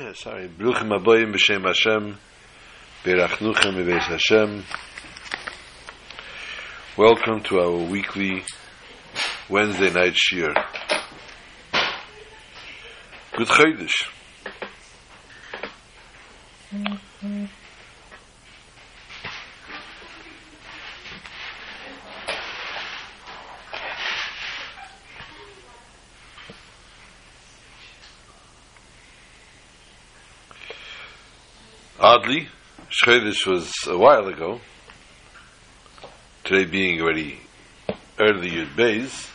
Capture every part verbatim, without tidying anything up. Yeah, sorry. Bruchim Haboyim B'shem Hashem. Berachnuchem Be'ez Hashem. Welcome to our weekly Wednesday night shiur. Good Chodesh. Mm-hmm. Oddly, Chodesh was a while ago, today being already early Yud Beis.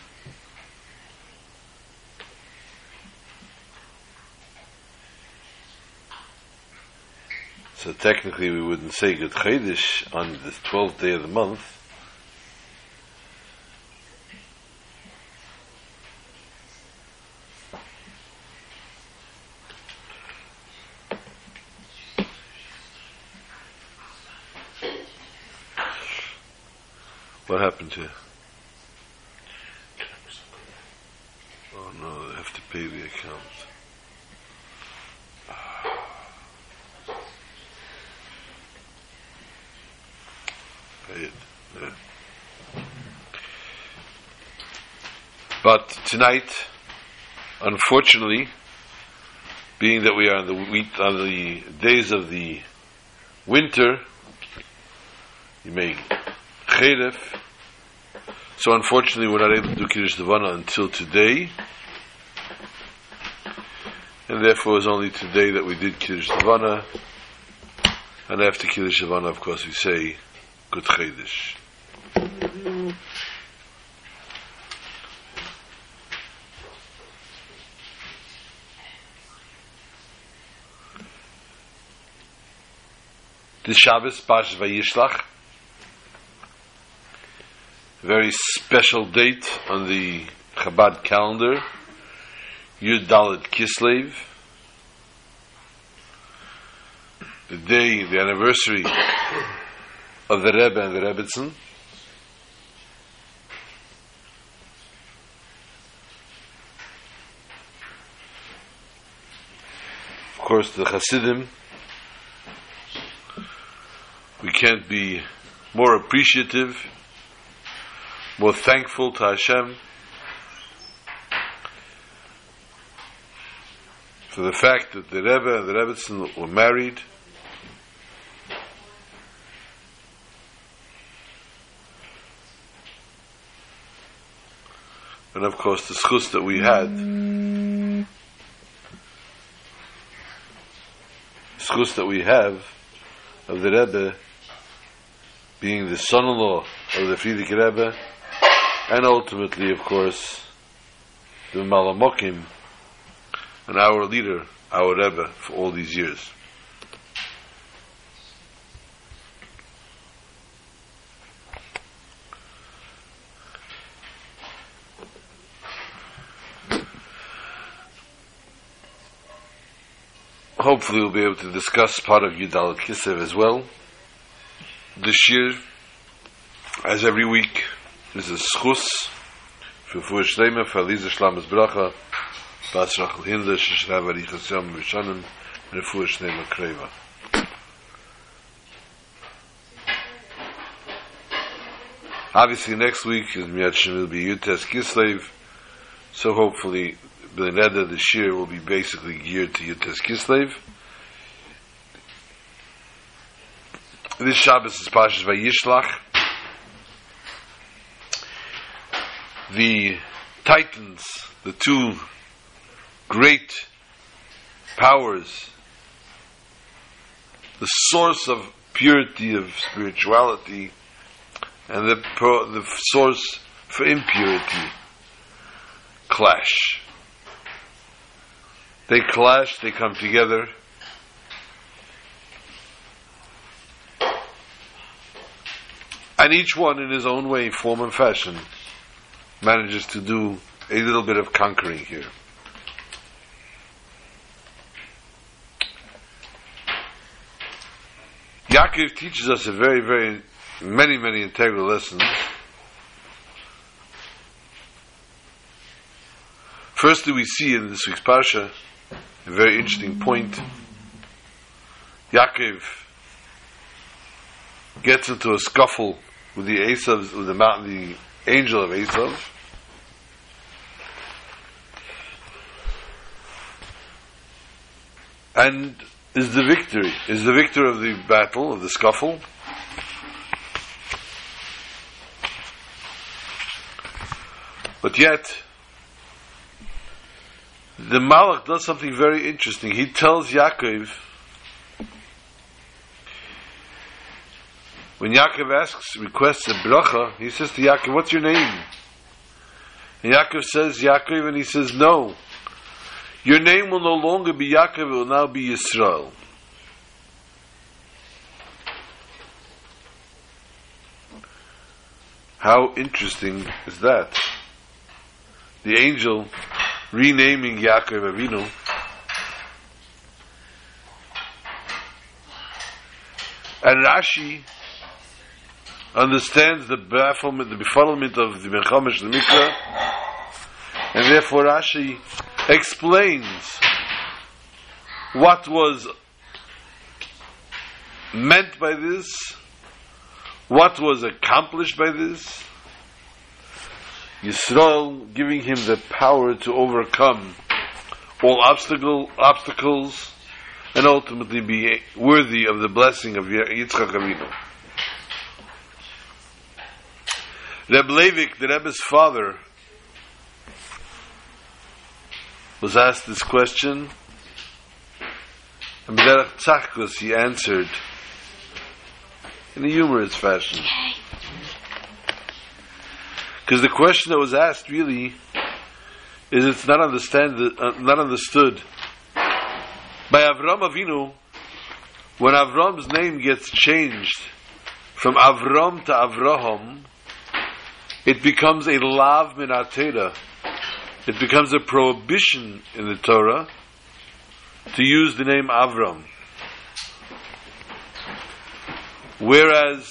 So technically we wouldn't say Good Chodesh on the twelfth day of the month. What happened to you? Oh no, they have to pay the account. Pay it. Yeah. But tonight, unfortunately, being that we are on the week, on the days of the winter, you may so unfortunately we're not able to do Kiddush Levana until today, and therefore it was only today that we did Kiddush Levana, and after Kiddush Levana of course we say Good Chodesh. This Shabbos Parshas Vayishlach, very special date on the Chabad calendar, Yud Dalet Kislev, the day, the anniversary of the Rebbe and the Rebetzin. Of course, the Hasidim, we can't be more appreciative, more thankful to Hashem for the fact that the Rebbe and the Rebetzin were married, and of course the schus that we had, the schus that we have of the Rebbe being the son-in-law of the Frierdiker Rebbe, and ultimately, of course, the Malamokim, and our leader, our Rebbe, for all these years. Hopefully we'll be able to discuss part of Yud Dalet Kislev as well. This year, as every week, this is Schus for Fush Leima, for Aliza Shlamas Bracha, Basrachel Hinda, Shishrav Arichas Yom Vishanim, and Fush Leima Kreva. Obviously, next week is Mi'ad Ochi will be Yutes Kislev, so hopefully, B'nei this year will be basically geared to Yutes Kislev. This Shabbos is Parshas Vayishlach. The titans, the two great powers, the source of purity of spirituality and the pro, the source for impurity, clash. They clash, they come together. And each one in his own way, form and fashion, manages to do a little bit of conquering here. Yaakov teaches us a very, very, many, many integral lessons. Firstly, we see in this week's Parsha a very interesting point. Yaakov gets into a scuffle with the Esav's, with the mountain, the angel of Esav. And is the victory, is the victor of the battle, of the scuffle. But yet, the Malach does something very interesting. He tells Yaakov, when Yaakov asks, requests a bracha, he says to Yaakov, what's your name? And Yaakov says, Yaakov, and he says, no. Your name will no longer be Yaakov, it will now be Yisrael. How interesting is that? The angel renaming Yaakov Avinu. And Rashi understands the bafflement, the befuddlement of the Mechama Shel Mikra, and therefore Rashi explains what was meant by this, what was accomplished by this. Yisrael giving him the power to overcome all obstacle, obstacles and ultimately be worthy of the blessing of Yitzchak Avinu. Rebbe Levik, the Rebbe's father, was asked this question, and B'derech Tzachkos he answered in a humorous fashion. Because the question that was asked really is it's not, understand, uh, not understood. By Avram Avinu, when Avram's name gets changed from Avram to Avraham, it becomes a lav min atera. It becomes a prohibition in the Torah to use the name Avram. Whereas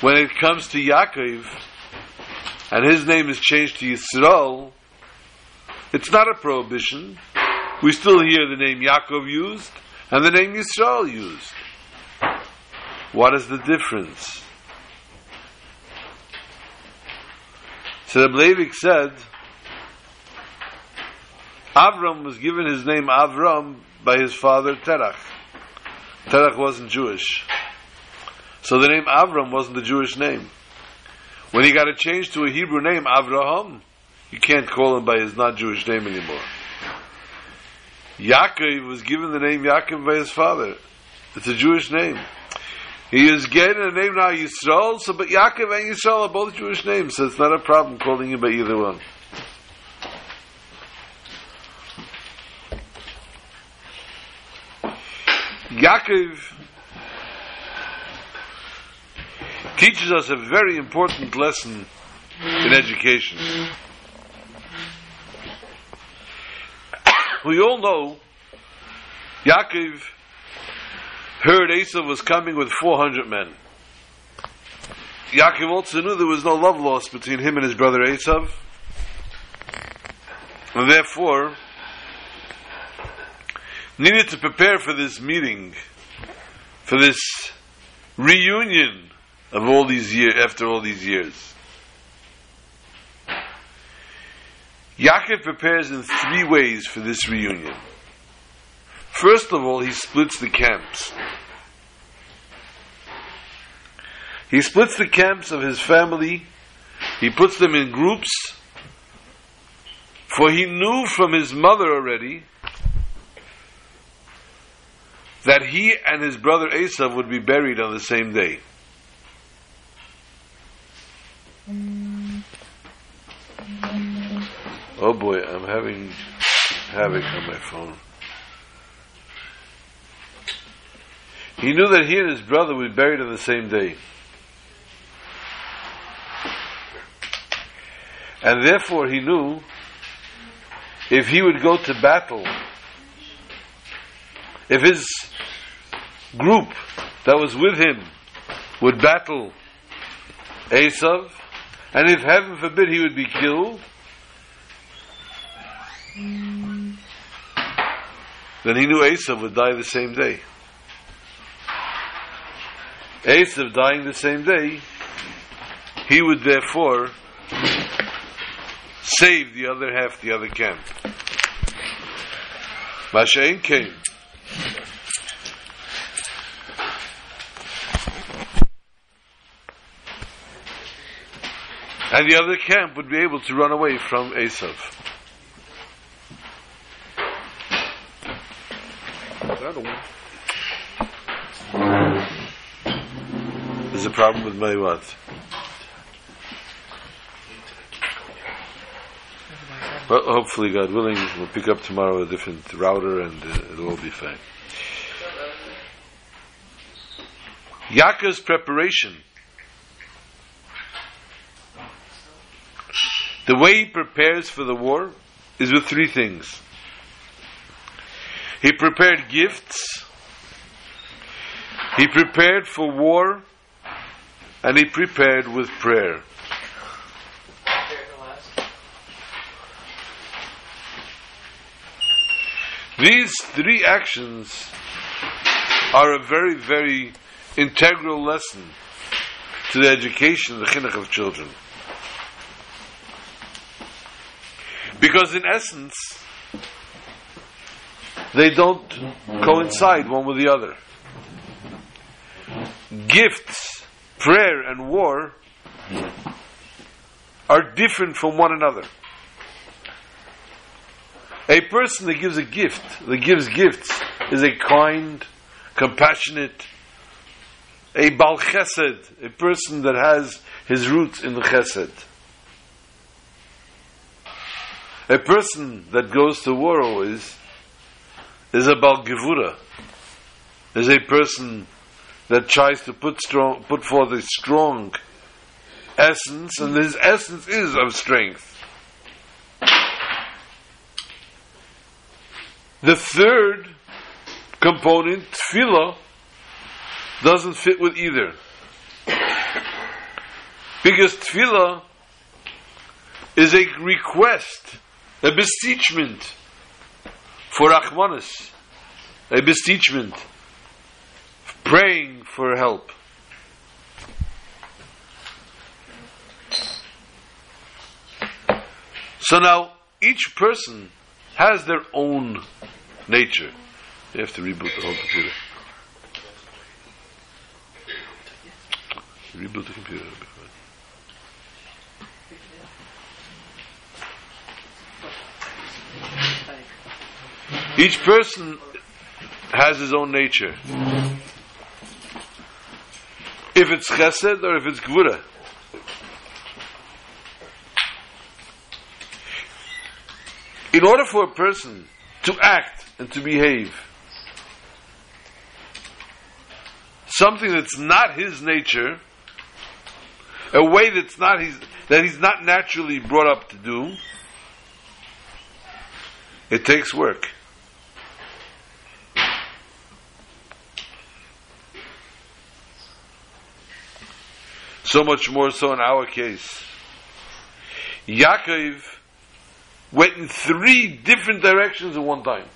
when it comes to Yaakov, and his name is changed to Yisrael, it's not a prohibition. We still hear the name Yaakov used, and the name Yisrael used. What is the difference? So the Blavik said, Avram was given his name Avram by his father Terach. Terach wasn't Jewish. So the name Avram wasn't a Jewish name. When he got it changed to a Hebrew name, Avraham, you can't call him by his not-Jewish name anymore. Yaakov was given the name Yaakov by his father. It's a Jewish name. He is getting a name now, Yisrael, so, but Yaakov and Yisrael are both Jewish names, so it's not a problem calling him by either one. Yaakov teaches us a very important lesson in education. We all know Yaakov heard Esav was coming with four hundred men. Yaakov also knew there was no love lost between him and his brother Esav, and therefore needed to prepare for this meeting, for this reunion of all these years, after all these years. Yaakov prepares in three ways for this reunion. First of all, he splits the camps. He splits the camps of his family. He puts them in groups. For he knew from his mother already that he and his brother Esav would be buried on the same day. Oh boy, I'm having havoc on my phone. He knew that he and his brother were buried on the same day. And therefore he knew if he would go to battle, if his group that was with him would battle Esav, and if heaven forbid he would be killed, that he knew Esav would die the same day. Esav dying the same day, he would therefore save the other half, the other camp. Mashain came. And the other camp would be able to run away from Esav. There's a problem with my what? Well, hopefully, God willing, we'll pick up tomorrow a different router and uh, it'll all be fine. Yaakov's preparation. The way he prepares for the war is with three things. He prepared gifts, he prepared for war, and he prepared with prayer. These three actions are a very, very integral lesson to the education, the chinuch of children. Because in essence, they don't coincide one with the other. Gifts, prayer, and war are different from one another. A person that gives a gift, that gives gifts, is a kind, compassionate, a bal chesed, a person that has his roots in the chesed. A person that goes to war always is a bal Gevura, is a person that tries to put strong, put forth a strong essence, and his essence is of strength. The third component, tefillah, doesn't fit with either. Because tefillah is a request, a beseechment for Rachmanis, a beseechment, praying for help. So now, each person has their own nature. You have to reboot the whole computer. Reboot the computer. Each person has his own nature. If it's chesed or if it's gevura. In order for a person to act and to behave something that's not his nature, a way that's not his, that he's not naturally brought up to do, it takes work. So much more so in our case. Yaakov went in three different directions at one time.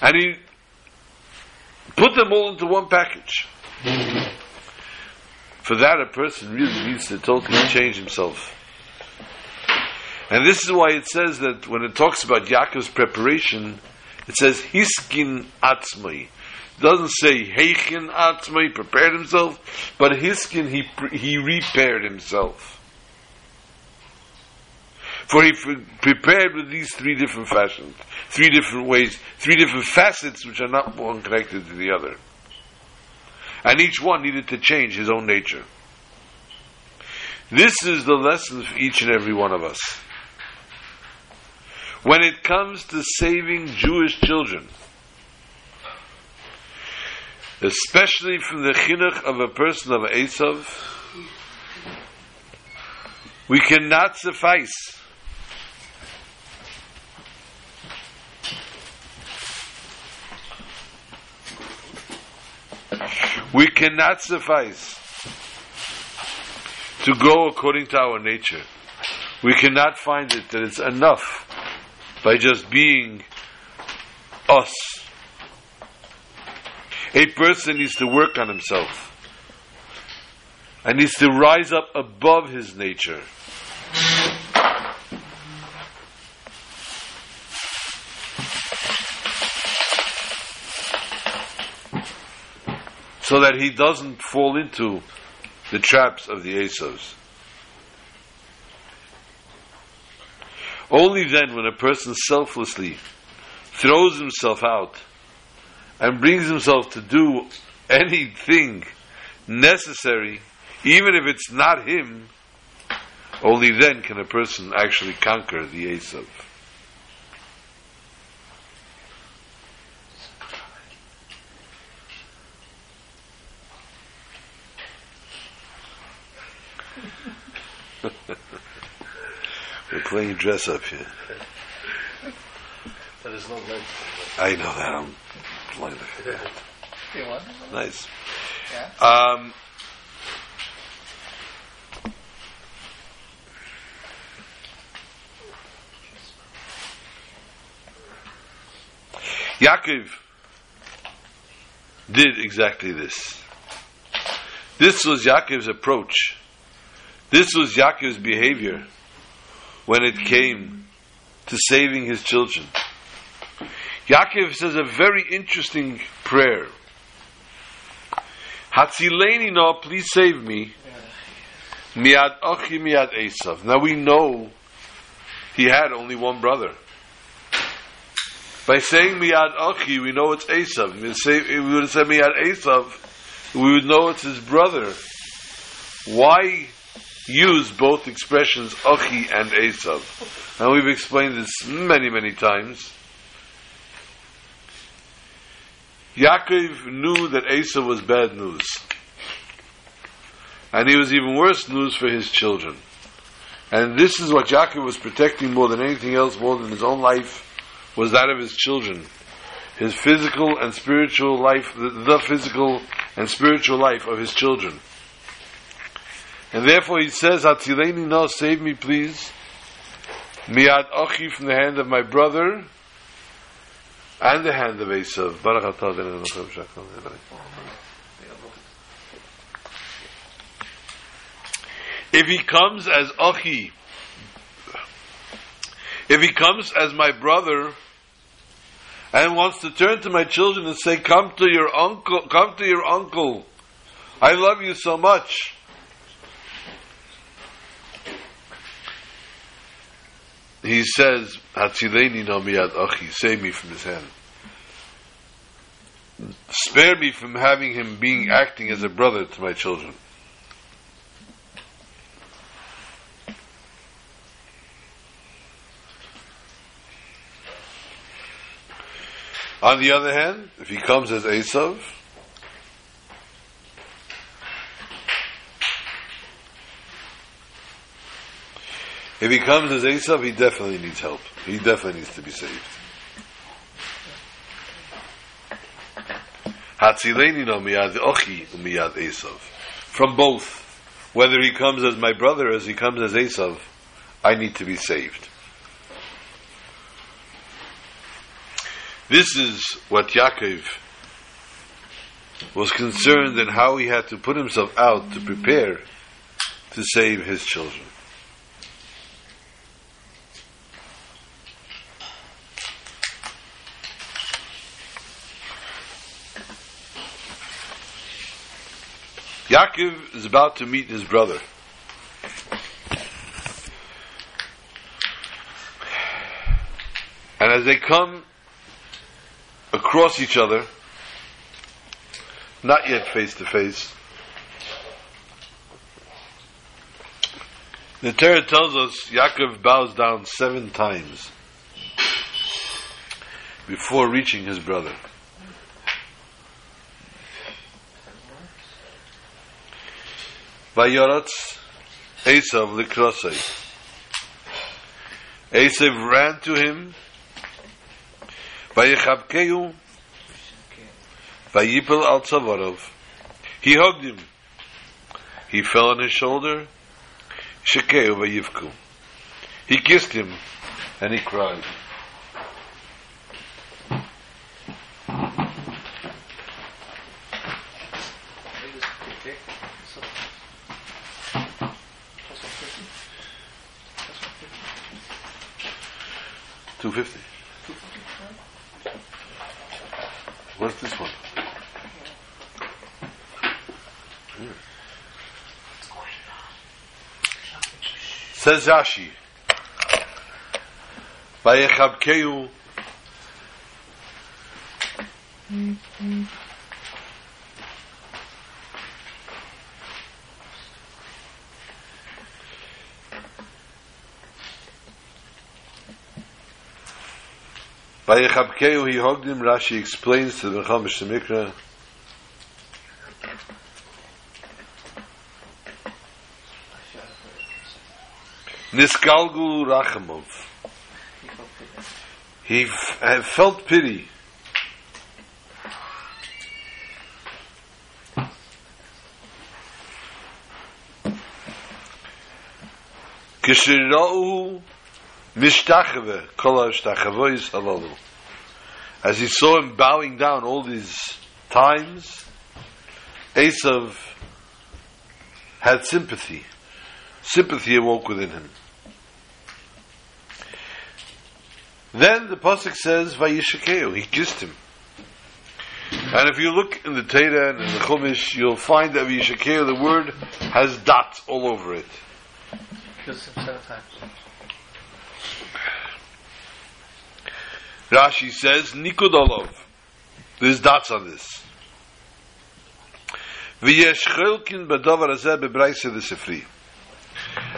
And he put them all into one package. For that, a person really needs to totally change himself. And this is why it says that when it talks about Yaakov's preparation, it says, Hiskin Atzmai. Doesn't say Heichin Atzmai, prepared himself, but Hiskin, he he repaired himself. For he pre- prepared with these three different fashions, three different ways, three different facets which are not one connected to the other. And each one needed to change his own nature. This is the lesson for each and every one of us. When it comes to saving Jewish children, especially from the chinuch of a person of Esav, we cannot suffice we cannot suffice to go according to our nature. we cannot find it that it's enough by just being us. A person needs to work on himself and needs to rise up above his nature. So that he doesn't fall into the traps of the Esavs. Only then, when a person selflessly throws himself out and brings himself to do anything necessary, even if it's not him, only then can a person actually conquer the Esav. We're playing dress up here. But it's not like I know that. I'm blind. Yeah. Nice. Yeah. Um, Yaakov did exactly this. This was Yaakov's approach. This was Yaakov's behavior when it came to saving his children. Yaakov says a very interesting prayer. Hatsi leini, no, please save me. Mi'ad Ochi, Mi'ad Esav. Now we know he had only one brother. By saying Mi'ad Ochi, we know it's Esav. If we would have said Mi'ad Esav, we would know it's his brother. Why use both expressions, Ochi and Esav? And we've explained this many, many times. Yaakov knew that Esav was bad news. And he was even worse news for his children. And this is what Yaakov was protecting more than anything else, more than his own life, was that of his children. His physical and spiritual life, the, the physical and spiritual life of his children. And therefore he says, Hatzileni no, save me please. Mi'ad Ochi, from the hand of my brother, and the hand of Esav. Baruch atah v'nei nochav v'shachal v'nei. If he comes as Ochi, if he comes as my brother, and wants to turn to my children and say, come to your uncle, come to your uncle, I love you so much. He says, Hatzileni no mi'ad Ochi, save me from his hand. Spare me from having him being acting as a brother to my children. On the other hand, if he comes as Esav, If he comes as Esav, he definitely needs help. He definitely needs to be saved. Hatzileni no mi'ad Ochi u'mi'ad Esav. From both, whether he comes as my brother or as he comes as Esav, I need to be saved. This is what Yaakov was concerned in, how he had to put himself out to prepare to save his children. Yaakov is about to meet his brother. And as they come across each other, not yet face to face, the Torah tells us Yaakov bows down seven times before reaching his brother. Vayoratz Esav likrosei. Esav ran to him. Vayishakeo. Vayipel al tzavarov. He hugged him. He fell on his shoulder. Shekeu vayivku. He kissed him and he cried. two fifty. What's this one? Yeah. Says Rashi, Vayeshakeo. Mm-hmm. Vayishakeo, he hugged him. Rashi explains to the Chumash Mikra. Niskalgu Rachamov. He f- felt pity. Kishirau Mishtachave, Kolash Tachavois Alalu. As he saw him bowing down all these times, Esav had sympathy. Sympathy awoke within him. Then the Pasuk says, Vayishakeo, he kissed him. And if you look in the Torah and in the Chumash, you'll find that Vayishakeo, the word, has dots all over it. Kissed him seven times. Rashi says, Nikud Olav. There's dots on this. V'yeshchelkin b'davar hazeh b'braisa of Sifri.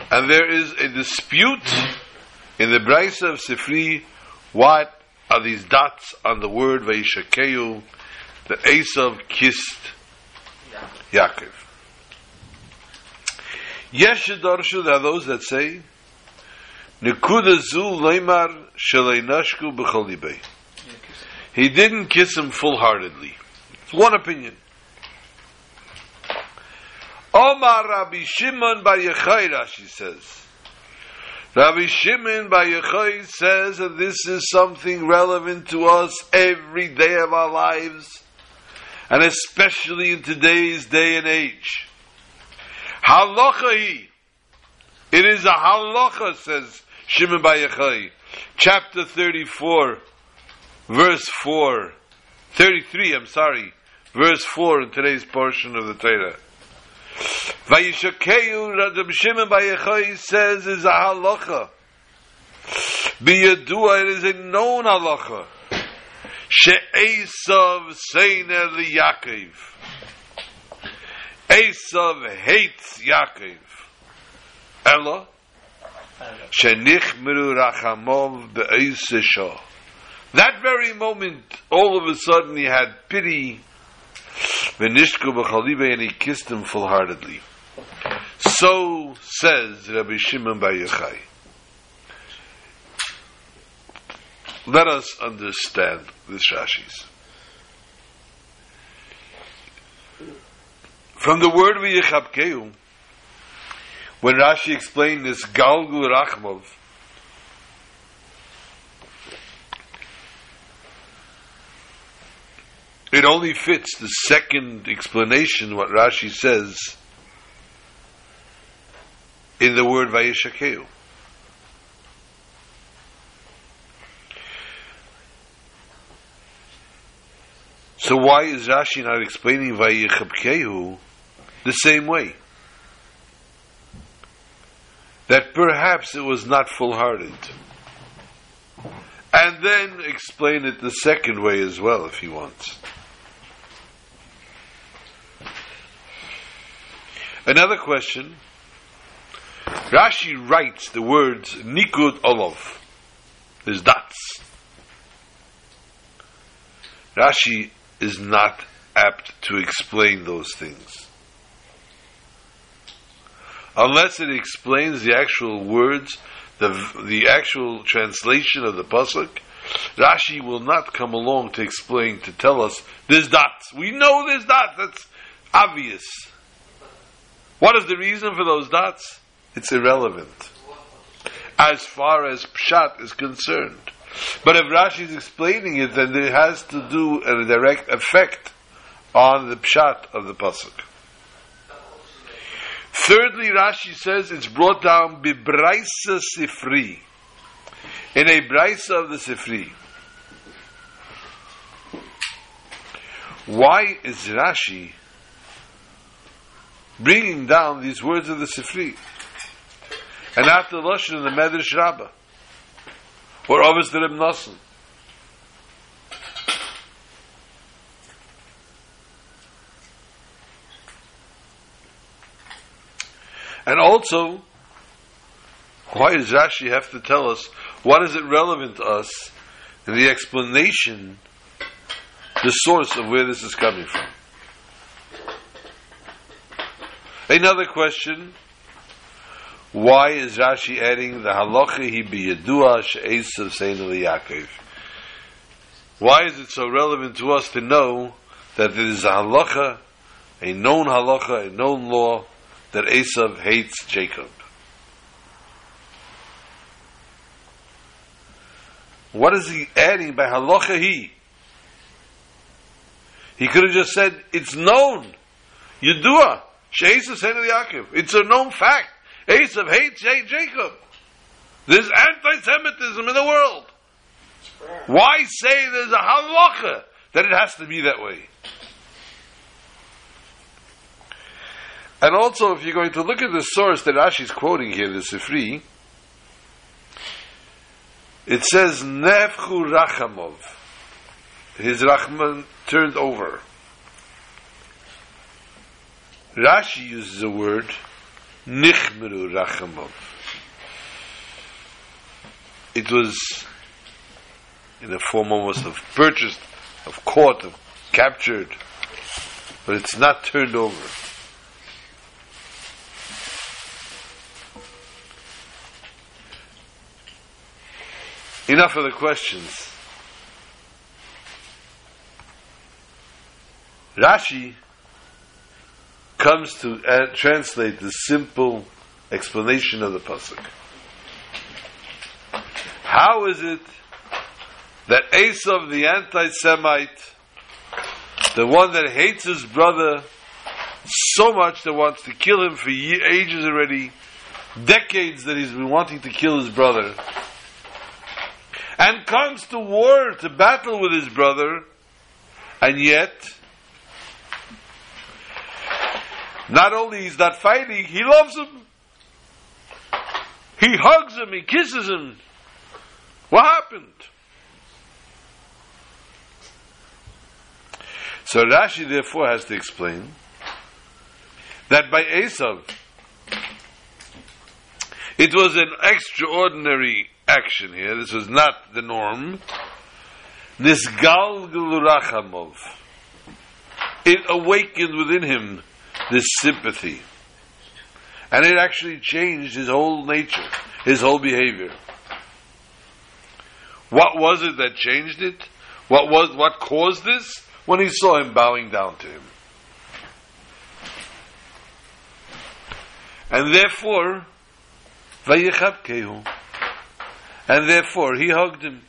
And there is a dispute in the Braisa of Sifri. What are these dots on the word Vayishakeo? The Esav kissed Yaakov. Yesh darshu, there are those that say, Nikudazu leimar sheleynashku b'cholibei. He didn't kiss him full-heartedly. It's one opinion. Omar Rabbi Shimon Bar-Yechayra, she says. Rabbi Shimon Bar-Yechayra says that this is something relevant to us every day of our lives, and especially in today's day and age. Halachahi. It is a halacha, says Shimon Bar-Yechayra. Chapter thirty-four, verse four. thirty-three, I'm sorry. Verse four in today's portion of the Torah. Vayishakeo, Rabbi Shimon Bar-Yechayra says, is a halacha. Biyadua, it is a known halacha. She'esav seiner liYaakov. Esav hates Yaakov. Ella, she'nichmeru rachamov be'eisesha. That very moment, all of a sudden, he had pity. V'nishku b'chalibei, and he kissed him full-heartedly. So says Rabbi Shimon Bar-Yochai. Let us understand the Rashis. From the word Vayishakeo, when Rashi explained this Galgu Rachmov, it only fits the second explanation, what Rashi says in the word Vayishakeo. So why is Rashi not explaining Vayishakeo the same way? That perhaps it was not full-hearted. And then explain it the second way as well, if he wants. Another question. Rashi writes the words Nikud Olav. There's dots. Rashi is not apt to explain those things. Unless it explains the actual words, the the actual translation of the Pasuk, Rashi will not come along to explain, to tell us, there's dots. We know there's dots. That's obvious. What is the reason for those dots? It's irrelevant. as far as Pshat is concerned. But if Rashi is explaining it, then it has to do a direct effect on the Pshat of the Pasuk. Thirdly, Rashi says it's brought down by Braisa Sifri, in a Braisa of the Sifri. Why is Rashi bringing down these words of the Sifri and not the Lashon of the Medrash Rabbah or Avos the Reb Nosson? And also, why does Rashi have to tell us, what is it relevant to us in the explanation, the source of where this is coming from? Another question, why is Rashi adding the halacha hi biyadua she'esav seinu liYaakov? Why is it so relevant to us to know that there is a halacha, a known halacha, a known law, that Esav hates Jacob? What is he adding by halacha hi? He could have just said, it's known. Yidua, she'esav seinu liYaakov. It's a known fact. Esav hates Jacob. There's anti-Semitism in the world. Why say there's a halacha that it has to be that way? And also, if you're going to look at the source that Rashi is quoting here, the Sifri, it says, Nefchu Rachamov. His Rachman turned over. Rashi uses the word, Nichmeru Rachamov. It was in the form almost of purchased, of caught, of captured, but it's not turned over. Enough of the questions. Rashi comes to uh, translate the simple explanation of the pasuk. How is it that Esav, the anti-Semite, the one that hates his brother so much that wants to kill him for years, ages already, decades that he's been wanting to kill his brother, and comes to war, to battle with his brother, and yet, not only is not fighting, he loves him. He hugs him, he kisses him. What happened? So Rashi therefore has to explain that by Esav, it was an extraordinary action here. This was not the norm. Nisgalgul Rachamov. It awakened within him this sympathy. And it actually changed his whole nature, his whole behavior. What was it that changed it? What was what caused this? When he saw him bowing down to him. And therefore, Vayishakeo. And therefore, he hugged him.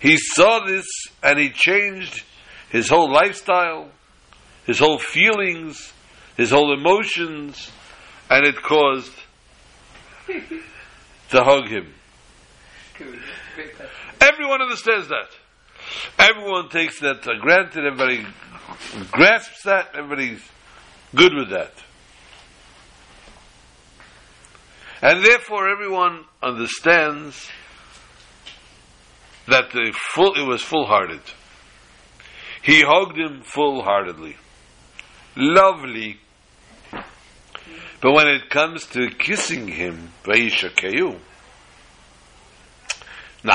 He saw this, and he changed his whole lifestyle, his whole feelings, his whole emotions, and it caused to hug him. Everyone understands that. Everyone takes that for granted. Everybody grasps that. Everybody's good with that. And therefore, everyone understands that the full, it was full-hearted. He hugged him full-heartedly. Lovely. But when it comes to kissing him, Vayishakeo, nah,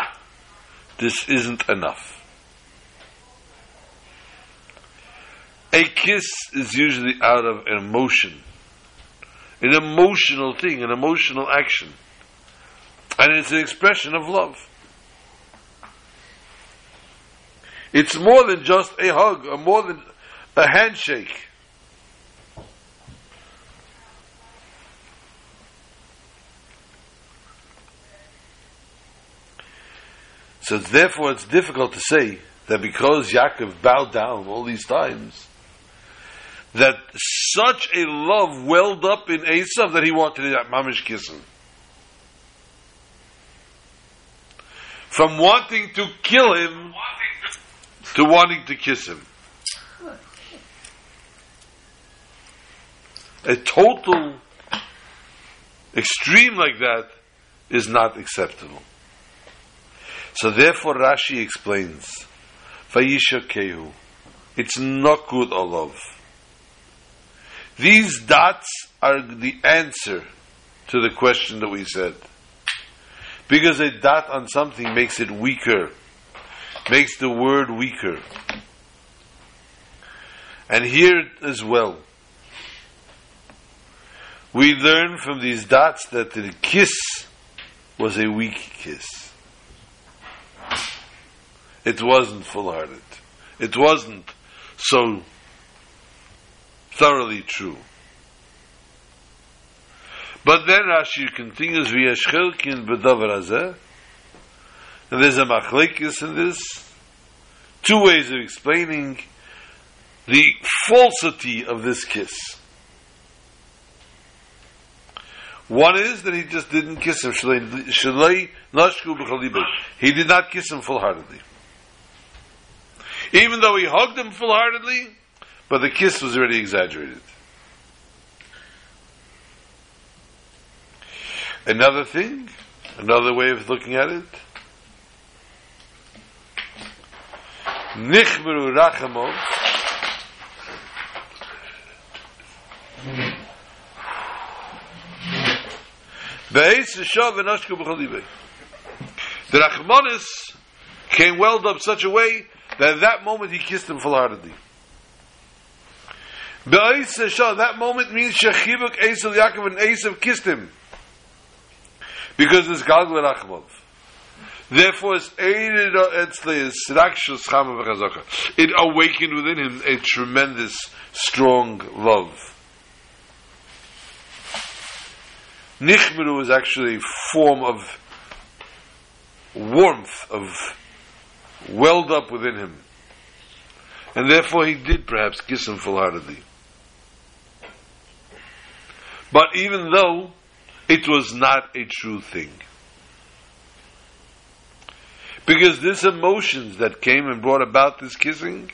this isn't enough. A kiss is usually out of emotion. An emotional thing, an emotional action. And it's an expression of love. It's more than just a hug, or more than a handshake. So therefore it's difficult to say that because Yaakov bowed down all these times, that such a love welled up in Esav that he wanted to mamish kiss him. From wanting to kill him to wanting to kiss him. A total extreme like that is not acceptable. So therefore Rashi explains, Vayishakeo, it's not good olav. These dots are the answer to the question that we said. Because a dot on something makes it weaker, makes the word weaker. And here as well, we learn from these dots that the kiss was a weak kiss. It wasn't full-hearted. It wasn't so thoroughly true. But then Rashi continues, Vayeshakeo b'davar hazeh, and there's a machlekes in this. Two ways of explaining the falsity of this kiss. One is that he just didn't kiss him. He did not kiss him full-heartedly. Even though he hugged him full-heartedly, but the kiss was already exaggerated. Another thing, another way of looking at it, Nichberu Rachamov, Be'ez Yishav and Ashku B'chalibe. The Rachmanis came welled up such a way that at that moment he kissed him full-heartedly. Be'ez Yishav, that moment means Shechibuk Esav Yaakov and Esav kissed him. Because it's Galgul Rachmav. Therefore, it awakened within him a tremendous, strong love. Nichmeru is actually a form of warmth, of welled up within him. And therefore he did perhaps kiss him full-heartedly. But even though it was not a true thing. Because this emotions that came and brought about this kissing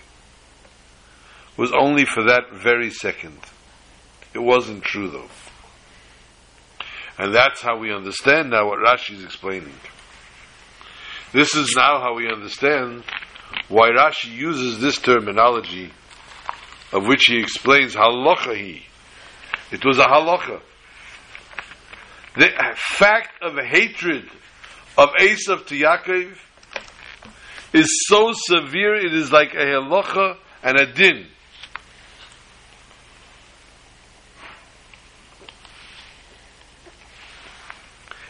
was only for that very second. It wasn't true though. And that's how we understand now what Rashi is explaining. This is now how we understand why Rashi uses this terminology of which he explains halachahi. It was a halacha. The fact of hatred of Esav to Yaakov is so severe, it is like a halacha and a din.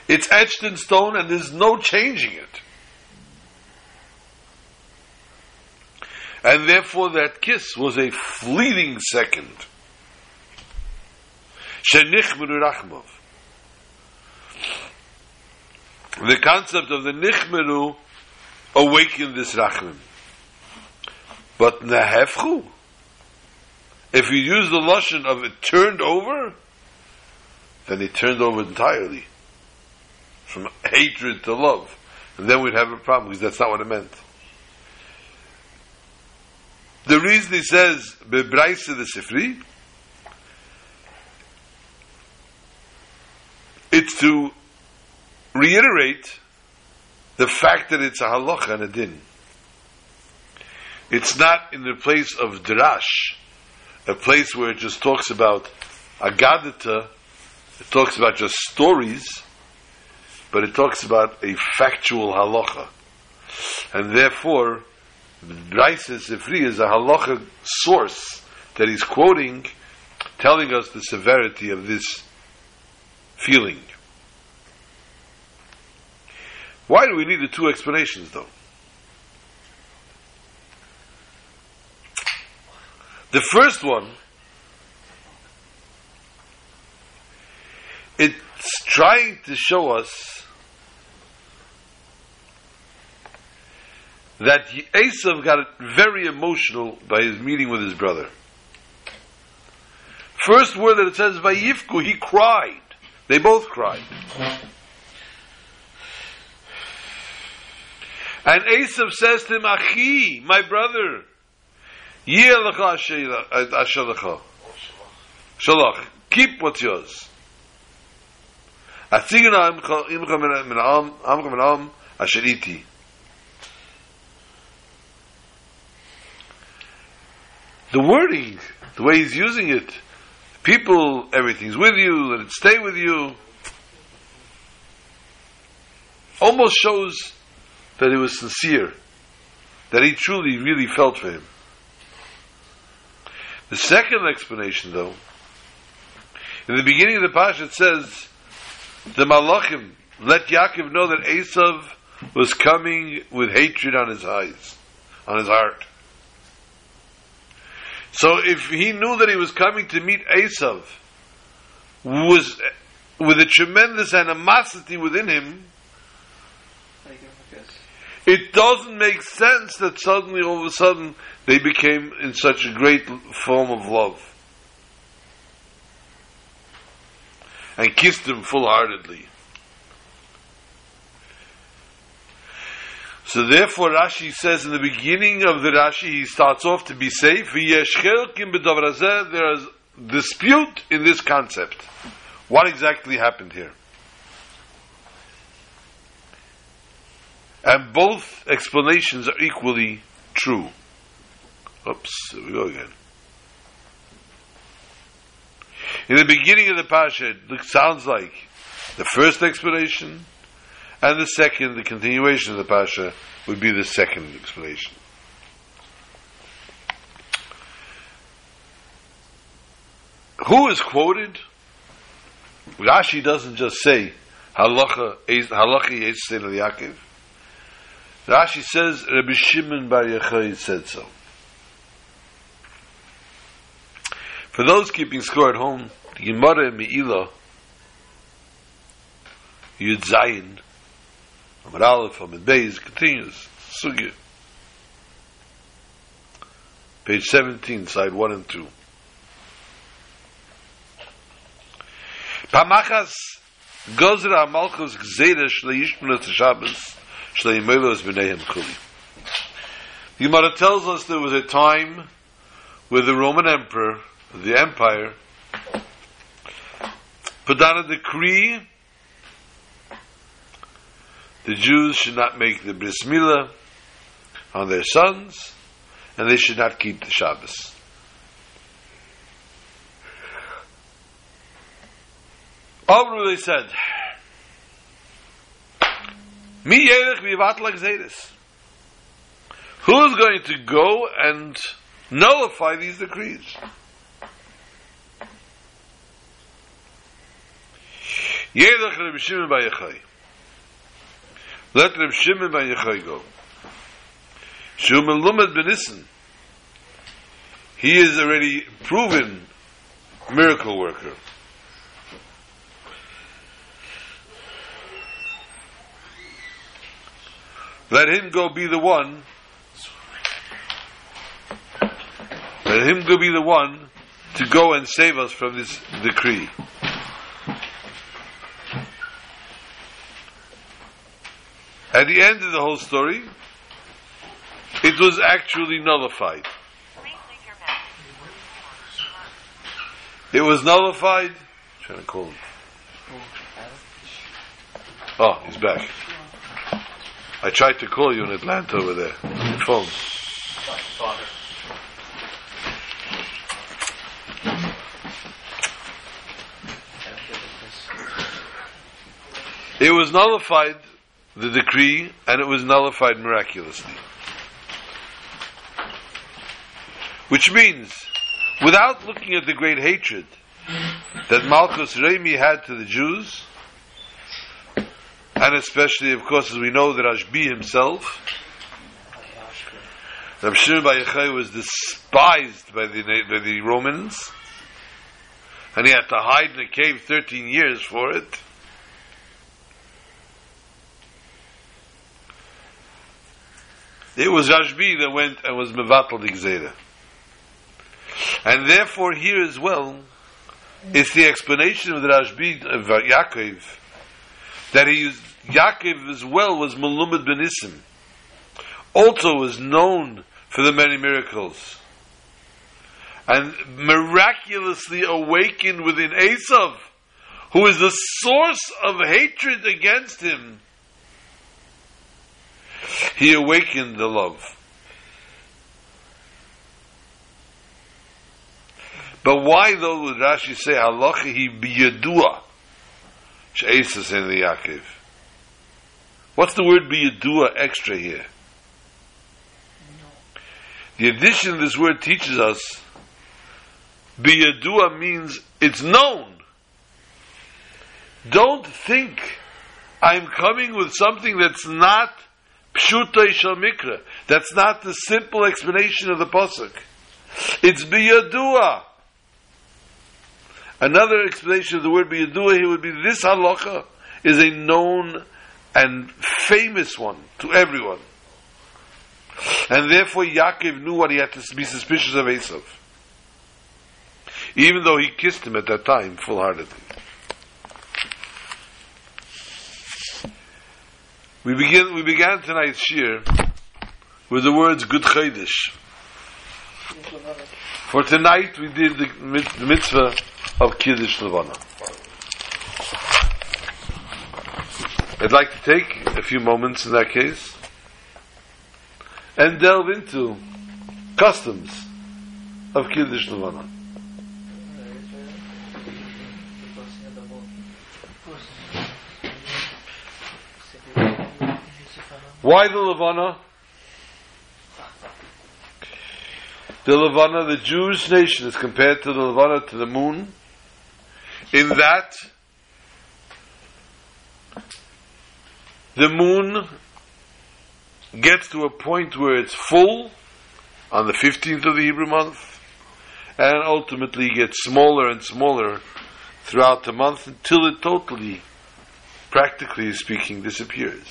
It's etched in stone and there's no changing it. And therefore that kiss was a fleeting second. Shenichmeru Rachmav. The concept of the Nichmeru awakened this Rachman. But Nehefchu, if you use the Lashon of it turned over, then it turned over entirely. From hatred to love. And then we'd have a problem, because that's not what it meant. The reason he says, Braisa of Sifri, it's to reiterate the fact that it's a halacha and a din. It's not in the place of Drash, a place where it just talks about Agadata, it talks about just stories, but it talks about a factual halacha. And therefore, Braisa Sifri is a halacha source that he's quoting, telling us the severity of this feeling. Why do we need the two explanations, though? The first one, it It's trying to show us that Esav got very emotional by his meeting with his brother. First word that it says, Vayivku, he cried. They both cried. And Esav says to him, Achi, my brother, Yeh lecha asher lecha. Shalach, keep what's yours. Atzigna imcha min am, amcha min am, asher iti. The wording, the way he's using it, people, everything's with you, let it stay with you, almost shows that he was sincere, that he truly, really felt for him. The second explanation, though, in the beginning of the Pasuk it says, the Malamokim let Yaakov know that Esav was coming with hatred on his eyes, on his heart. So if he knew that he was coming to meet Esav, who was with a tremendous animosity within him, it doesn't make sense that suddenly, all of a sudden, they became in such a great form of love. And kissed him full-heartedly. So therefore Rashi says in the beginning of the Rashi, he starts off to be safe. There is dispute in this concept. What exactly happened here? And both explanations are equally true. Oops, here we go again. In the beginning of the Pasha, it sounds like the first explanation, and the second, the continuation of the Pasha, would be the second explanation. Who is quoted? Rashi doesn't just say, Halachi Yisrael of Yaakov. Rashi says, Rabbi Shimon Bar-Yechayra said so. For those keeping score at home, the Gemara Me'ilah, Yud Zayin, Amar Aleph, Amar Beis, continues, Sugya. Page seventeen, side one and two. Pamachas, Gozra Malchus Gzeira, Shle Yishmina Teshabbos, Shle Yimelos B'neihem Chuli. The Gemara tells us there was a time where the Roman Emperor, the empire, put down a decree the Jews should not make the bris milah on their sons, and they should not keep the Shabbos. Avru, they said, Mi yerech v'yivatlach zedis. Who is going to go and nullify these decrees? Yelech Reb Shimon Bar-Yochai. Let Reb Shimon Bar-Yochai go. Shu melumed benissen. He is already proven miracle worker. Let him go be the one. Let him go be the one to go and save us from this decree. At the end of the whole story, it was actually nullified. It was nullified. I'm trying to call him. Oh, he's back. I tried to call you in Atlanta over there on your phone. It was nullified. The decree, and it was nullified miraculously. Which means, without looking at the great hatred that Malchus Reimi had to the Jews, and especially, of course, as we know, the Rashbi himself, Reb Shimon Bar-Yochai was despised by the, by the Romans, and he had to hide in a cave thirteen years for it. It was Rashbi that went and was mevatel the Gzeira. And therefore here as well, it's the explanation of the Rashbi of Yaakov, that he used, Yaakov as well was Malumad ben Isim, also was known for the many miracles, and miraculously awakened within Esav, who is the source of hatred against him. He awakened the love. But why though would Rashi say Halachi biyadua she'esas in the Yaakov? What's the word biyadua extra here? The addition of this word teaches us biyadua means it's known. Don't think I'm coming with something that's not Pshuta Shal Mikra. That's not the simple explanation of the Pasuk. It's Biyadua. Another explanation of the word Biyadua here would be this halacha is a known and famous one to everyone. And therefore Yaakov knew what he had to be suspicious of Esav. Even though he kissed him at that time full-heartedly. We begin. We began tonight's shir with the words "Good Chodesh." For tonight, we did the, the mitzvah of Kiddush Levana. I'd like to take a few moments in that case and delve into customs of Kiddush Levana. Why the Levana? The Levana, the Jewish nation, is compared to the Levana, to the moon, in that the moon gets to a point where it's full on the fifteenth of the Hebrew month, and ultimately gets smaller and smaller throughout the month until it totally, practically speaking, disappears.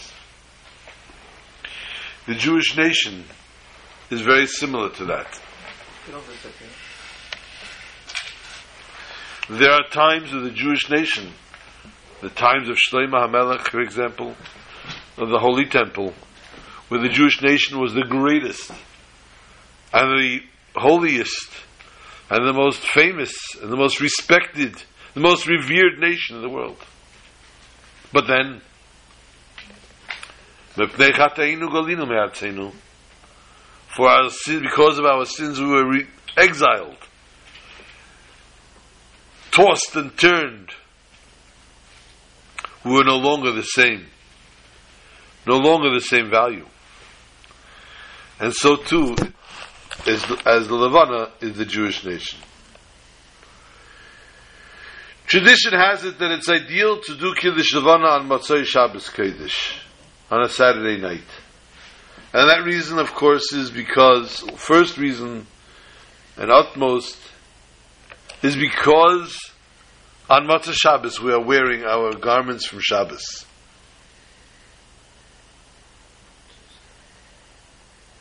The Jewish nation is very similar to that. There are times of the Jewish nation, the times of Shlomo HaMelech, for example, of the Holy Temple, where the Jewish nation was the greatest and the holiest and the most famous and the most respected, the most revered nation in the world. But then, for our sin, because of our sins, we were re- exiled, tossed and turned. We were no longer the same, no longer the same value. And so too, as the, as the Levana is the Jewish nation. Tradition has it that it's ideal to do Kiddush Levana on Matzai Shabbos Kodesh, on a Saturday night. And that reason, of course, is because, first reason, and utmost, is because on Matzah Shabbos we are wearing our garments from Shabbos.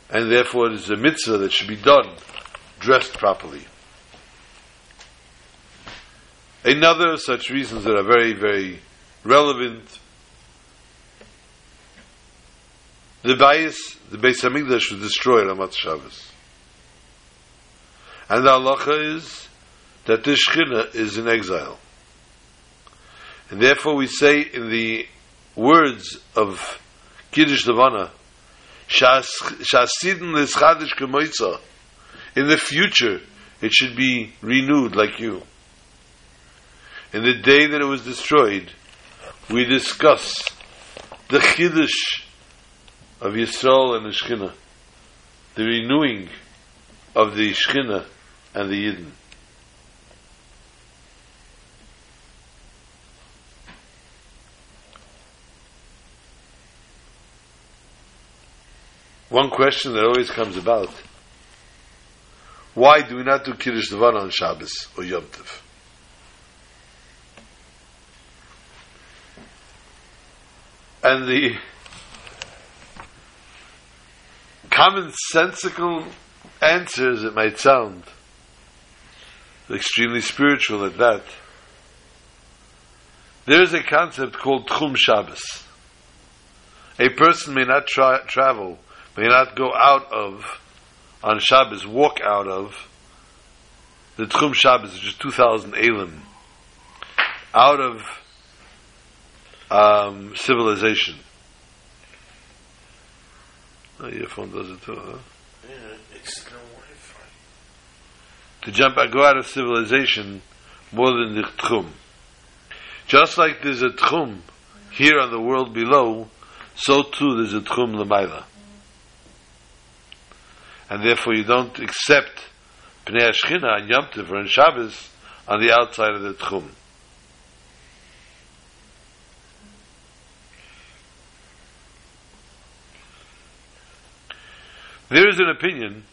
And therefore it is a mitzvah that should be done, dressed properly. Another of such reasons that are very, very relevant, The Bayis, the Beis HaMikdash was destroyed on Matzah Shabbos. And the halacha is that the Shechina is in exile. And therefore we say in the words of Kiddush Levana, Sha'asidin l'schadish k'moitza, in the future it should be renewed like you. In the day that it was destroyed, we discuss the Kiddush of Yisrael and the Shechina, the renewing of the Shechina and the Yidden. One question that always comes about: why do we not do Kiddush Levana on Shabbos or Yom Tov? And the commonsensical answer as it might sound, extremely spiritual at that. There is a concept called Tchum Shabbos. A person may not tra- travel, may not go out of, on Shabbos, walk out of, the Tchum Shabbos, which is two thousand Elim, out of um, civilization. Oh, your phone does it too, huh? Yeah, it's no Wi-Fi. To jump, go out of civilization more than the Tchum. Just like there's a Tchum here on the world below, so too there's a Tchum L'mayla. And therefore you don't accept Pnei HaShechina and Yom Tov and Shabbos on the outside of the Tchum. There is an opinion,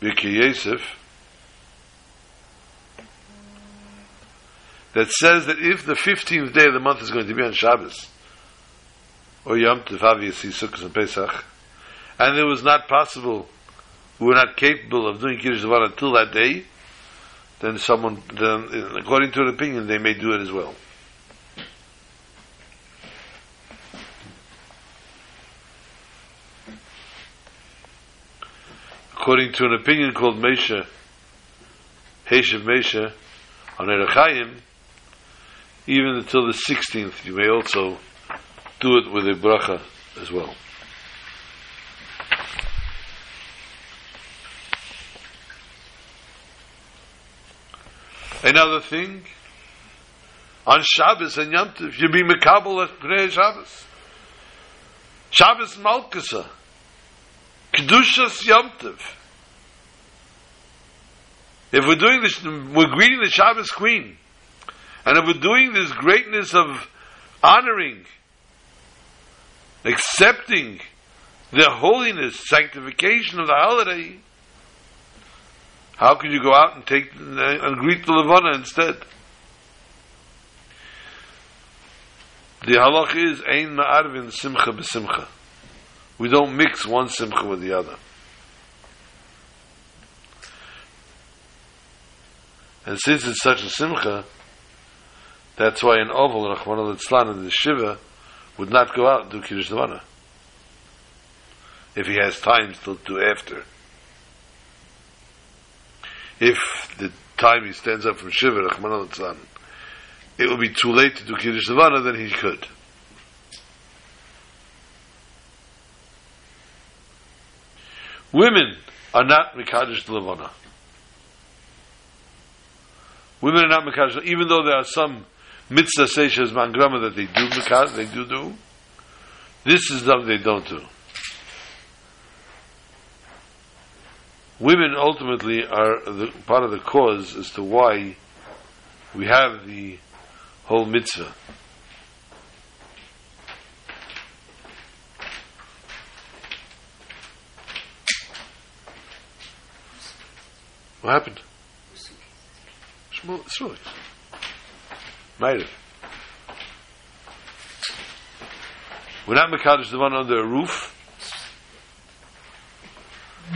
B'Ki Yosef, that says that if the fifteenth day of the month is going to be on Shabbos, or Yom Tov, obviously Sukkot and Pesach, and it was not possible, we were not capable of doing Kiddush Levana until that day, then someone, then, according to an opinion, they may do it as well. According to an opinion called Mesha, Heshev Mesha, on Erechayim, even until the sixteenth, you may also do it with a bracha as well. Another thing, on Shabbos and Yom Tov, you be mekabel at Pnei Shabbos. Shabbos Malkusa, Kedushas Yom Tov. If we're doing this, we're greeting the Shabbos Queen, and if we're doing this greatness of honoring, accepting the holiness, sanctification of the holiday, how can you go out and take uh, and greet the Levana instead? The halach is ein ma'arvin simcha b'simcha. We don't mix one simcha with the other. And since it's such a simcha, that's why an oval, Rachmana Litzlan, in the Shiva would not go out and do Kiddush Levana. If he has time still to do after. If the time he stands up from Shiva, Rachmana Litzlan, it would be too late to do Kiddush Levana, then he could. Women are not Mekadosh Levana. Women are not mekadosh, even though there are some mitzvah seishas mangrama that they do mekadosh, they do do. This is something they don't do. Women ultimately are the, part of the cause as to why we have the whole mitzvah. What happened? Well, it's might have. We're not Mekadosh the one under a roof,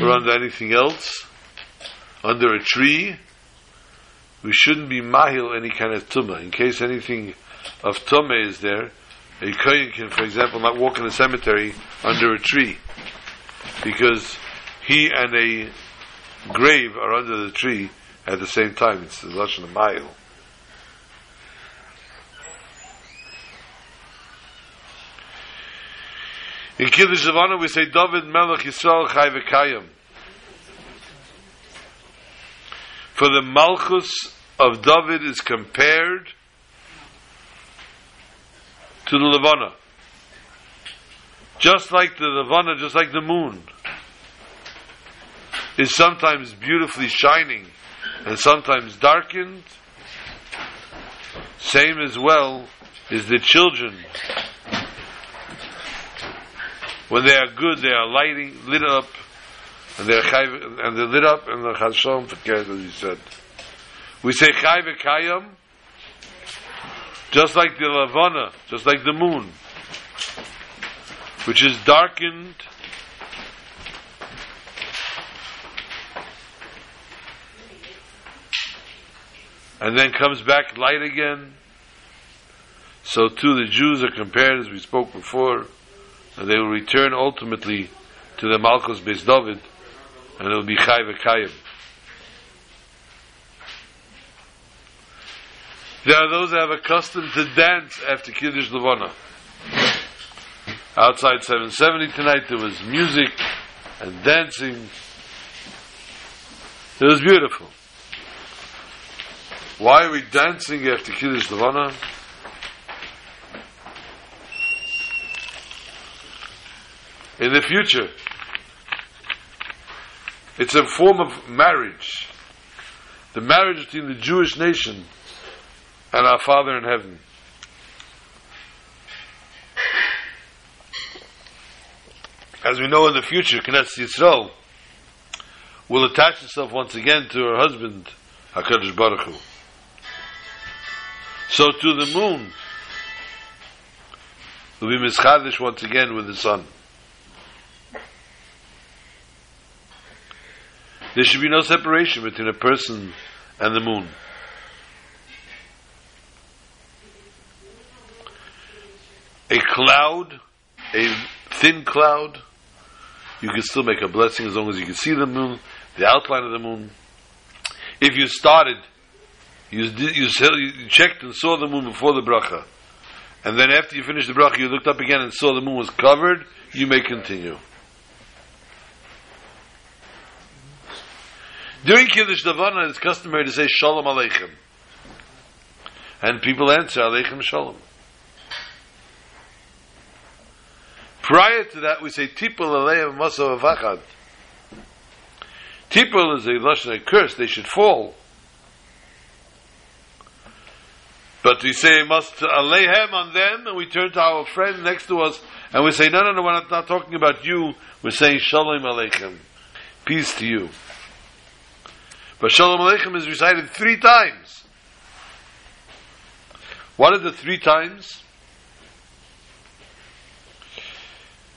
or under anything else, under a tree. We shouldn't be mahil any kind of tumah. In case anything of tumah is there, a kohen can, for example, not walk in a cemetery under a tree, because he and a grave are under the tree. At the same time, it's the Lashon of Mayil. In Kiddush Levana, we say, David Melech Yisrael Chai V'Kayim. For the Malchus of David is compared to the Levana. Just like the Levana, just like the moon, is sometimes beautifully shining and sometimes darkened, same as well is the children. When they are good, they are lighting, lit up, and they're and they're lit up, and they're chashom for care, as you said. We say chai v'kayam, just like the lavana, just like the moon, which is darkened and then comes back light again. So too the Jews are compared, as we spoke before, and they will return ultimately to the Malchus Beis David, and it will be Chai V'Kayim. There are those that have accustomed to dance after Kiddush Levana. Outside seven seventy tonight there was music and dancing. It was beautiful. Why are we dancing after Kiddush Levana? In the future, it's a form of marriage. The marriage between the Jewish nation and our Father in Heaven. As we know, in the future, Knesset Yisrael will attach itself once again to her husband, HaKadosh Baruch Hu. So to the moon will be Mizchadish once again with the sun. There should be no separation between a person and the moon. A cloud, a thin cloud, you can still make a blessing as long as you can see the moon, the outline of the moon. If you started, you, you, you checked and saw the moon before the bracha, and then after you finished the bracha, you looked up again and saw the moon was covered, you may continue. During Kiddush Levana, it's customary to say Shalom Aleichem. And people answer Aleichem Shalom. Prior to that, we say Tipul Aleichem Masav Avachad. Tipul is a lashon, a curse, they should fall. But we say must Aleichem on them, and we turn to our friend next to us, and we say, no, no, no, we're not, not talking about you, we're saying Shalom Aleichem. Peace to you. But Shalom Aleichem is recited three times. What are the three times?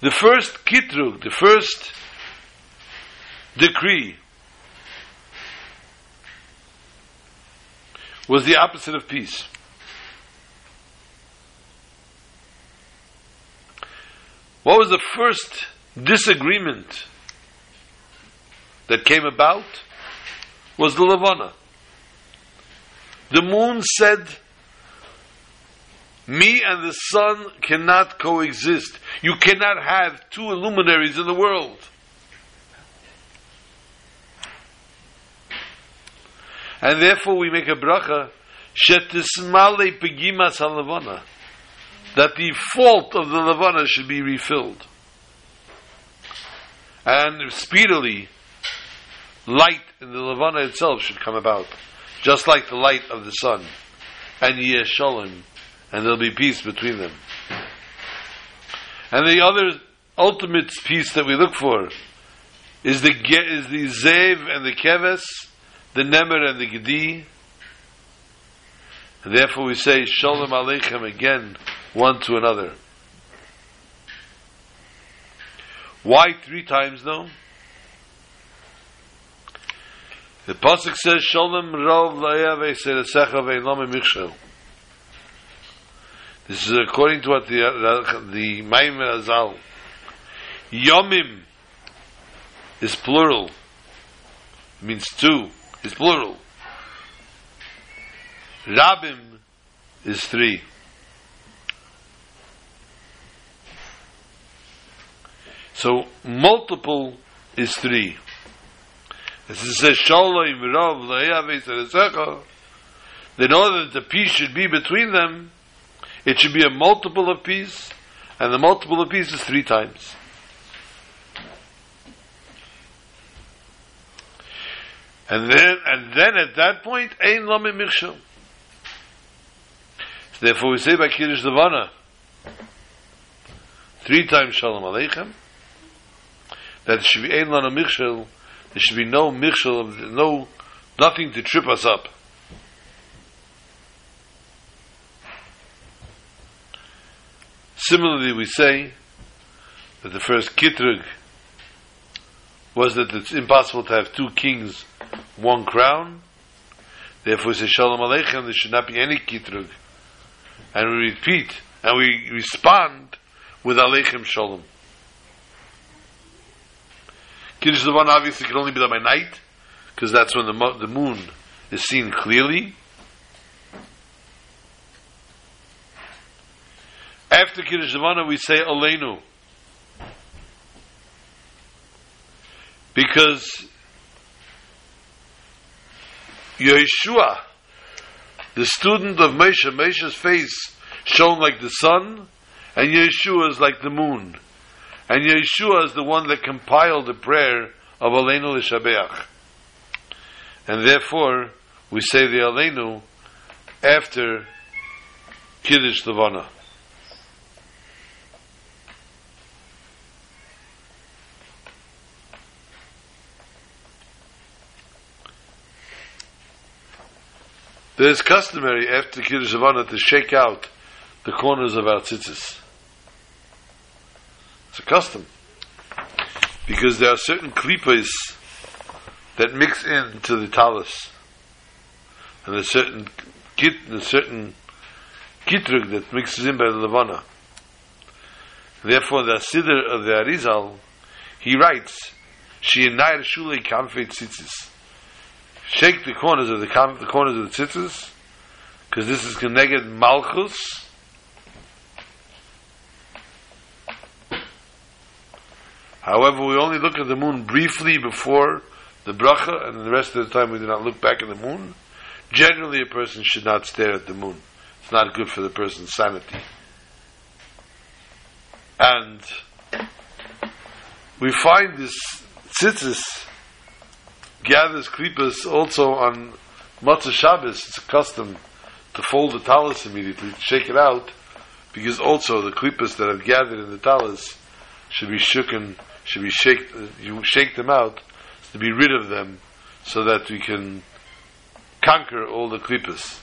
The first kitrug, the first decree, was the opposite of peace. What was the first disagreement that came about? Was the Levana. The moon said, me and the sun cannot coexist. You cannot have two luminaries in the world. And therefore we make a bracha, shetismale pegimas ha-Levana, that the fault of the Levana should be refilled. And speedily, light in the Levana itself should come about, just like the light of the sun, and Yeh Shalom, and there'll be peace between them. And the other ultimate peace that we look for is the is the Zev and the Keves, the Nemer and the Gedi, and therefore we say Shalom Aleichem again, one to another. Why three times though? The Pasuk says, Shalom Rav La'ev Eseresecha Ve'inam Michshel. This is according to what the, the Maimon Azal. Yomim is plural. It means two. It's plural. Rabim is three. So multiple is three. As it says, Shalom Rav La'ev Eseresecha, in order that the peace should be between them, it should be a multiple of peace, and the multiple of peace is three times. And then, and then at that point, Ein Lame Michshel. Therefore, we say by Kiddush Levana, three times Shalom Aleichem, that it should be Ein Lame Michshel. There should be no michshel, no nothing to trip us up. Similarly, we say that the first kitrug was that it's impossible to have two kings, one crown. Therefore, say Shalom Aleichem, there should not be any Kitrug. And we repeat, and we respond with Aleichem Shalom. Kiddush Levan obviously can only be done by night, because that's when the, mo- the moon is seen clearly. After Kiddush Levan, we say Aleinu. Because Yeshua, the student of Moshe, Moshe's face shone like the sun, and Yeshua is like the moon. And Yeshua is the one that compiled the prayer of Aleinu L'Shabeach. And therefore, we say the Aleinu after Kiddush Levana. It is customary after Kiddush Levana to shake out the corners of our tzitzis. It's a custom. Because there are certain klipos that mix in to the talis. And there's certain kit, there's certain kitrug that mixes in by the Levana. Therefore, the Siddur of the Arizal, he writes, She'enayr shulei kamfei tzitzis. Shake the corners of the, the corners of the tzitzis, because this is connected malchus, however we only look at the moon briefly before the bracha, and the rest of the time we do not look back at the moon. Generally a person should not stare at the moon, it's not good for the person's sanity. And we find this tzitzis gathers klipas also on Matzah Shabbos. It's a custom to fold the talis immediately, to shake it out, because also the klipas that have gathered in the talis should be shooken, should be shake. You shake them out to be rid of them, so that we can conquer all the klipas.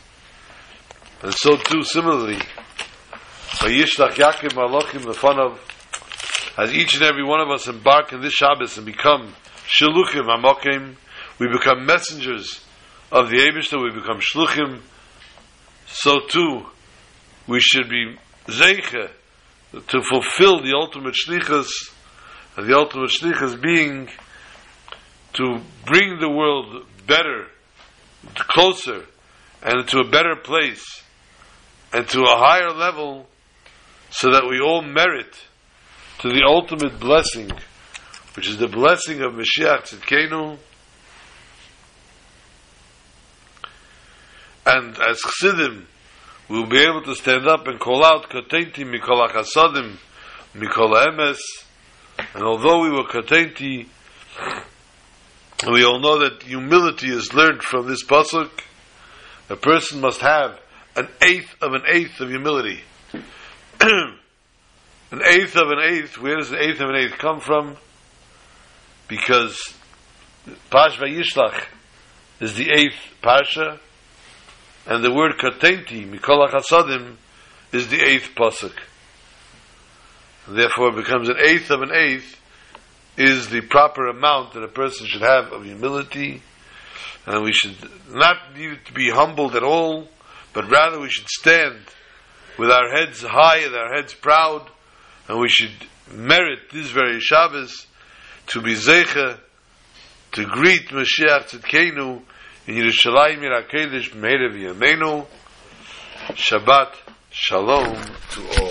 And so too, similarly, Vayishlach Yaakov Malamokim Lefanav, as each and every one of us embark in this Shabbos and become Shiluchim Hamokim. We become messengers of the Eibishter, we become shluchim, so too we should be zeiche to fulfill the ultimate shlichus, and the ultimate shlichus being to bring the world better, closer, and to a better place, and to a higher level, so that we all merit to the ultimate blessing, which is the blessing of Mashiach Tzidkenu. And as Chassidim, we will be able to stand up and call out, Katenti Mikol HaChasadim, Mikol HaEmes. And although we were Katenti, we all know that humility is learned from this Pasuk. A person must have an eighth of an eighth of humility. An eighth of an eighth, where does an eighth of an eighth come from? Because Parashat Vayishlach is the eighth Parsha, and the word katenti, mikol hachasadim, is the eighth pasuk. Therefore it becomes an eighth of an eighth is the proper amount that a person should have of humility, and we should not need to be humbled at all, but rather we should stand with our heads high and our heads proud, and we should merit this very Shabbos to be zeicha, to greet Mashiach Tzidkenu, in Yerushalayim Yirakedesh Merev Yamenu. Shabbat Shalom to all.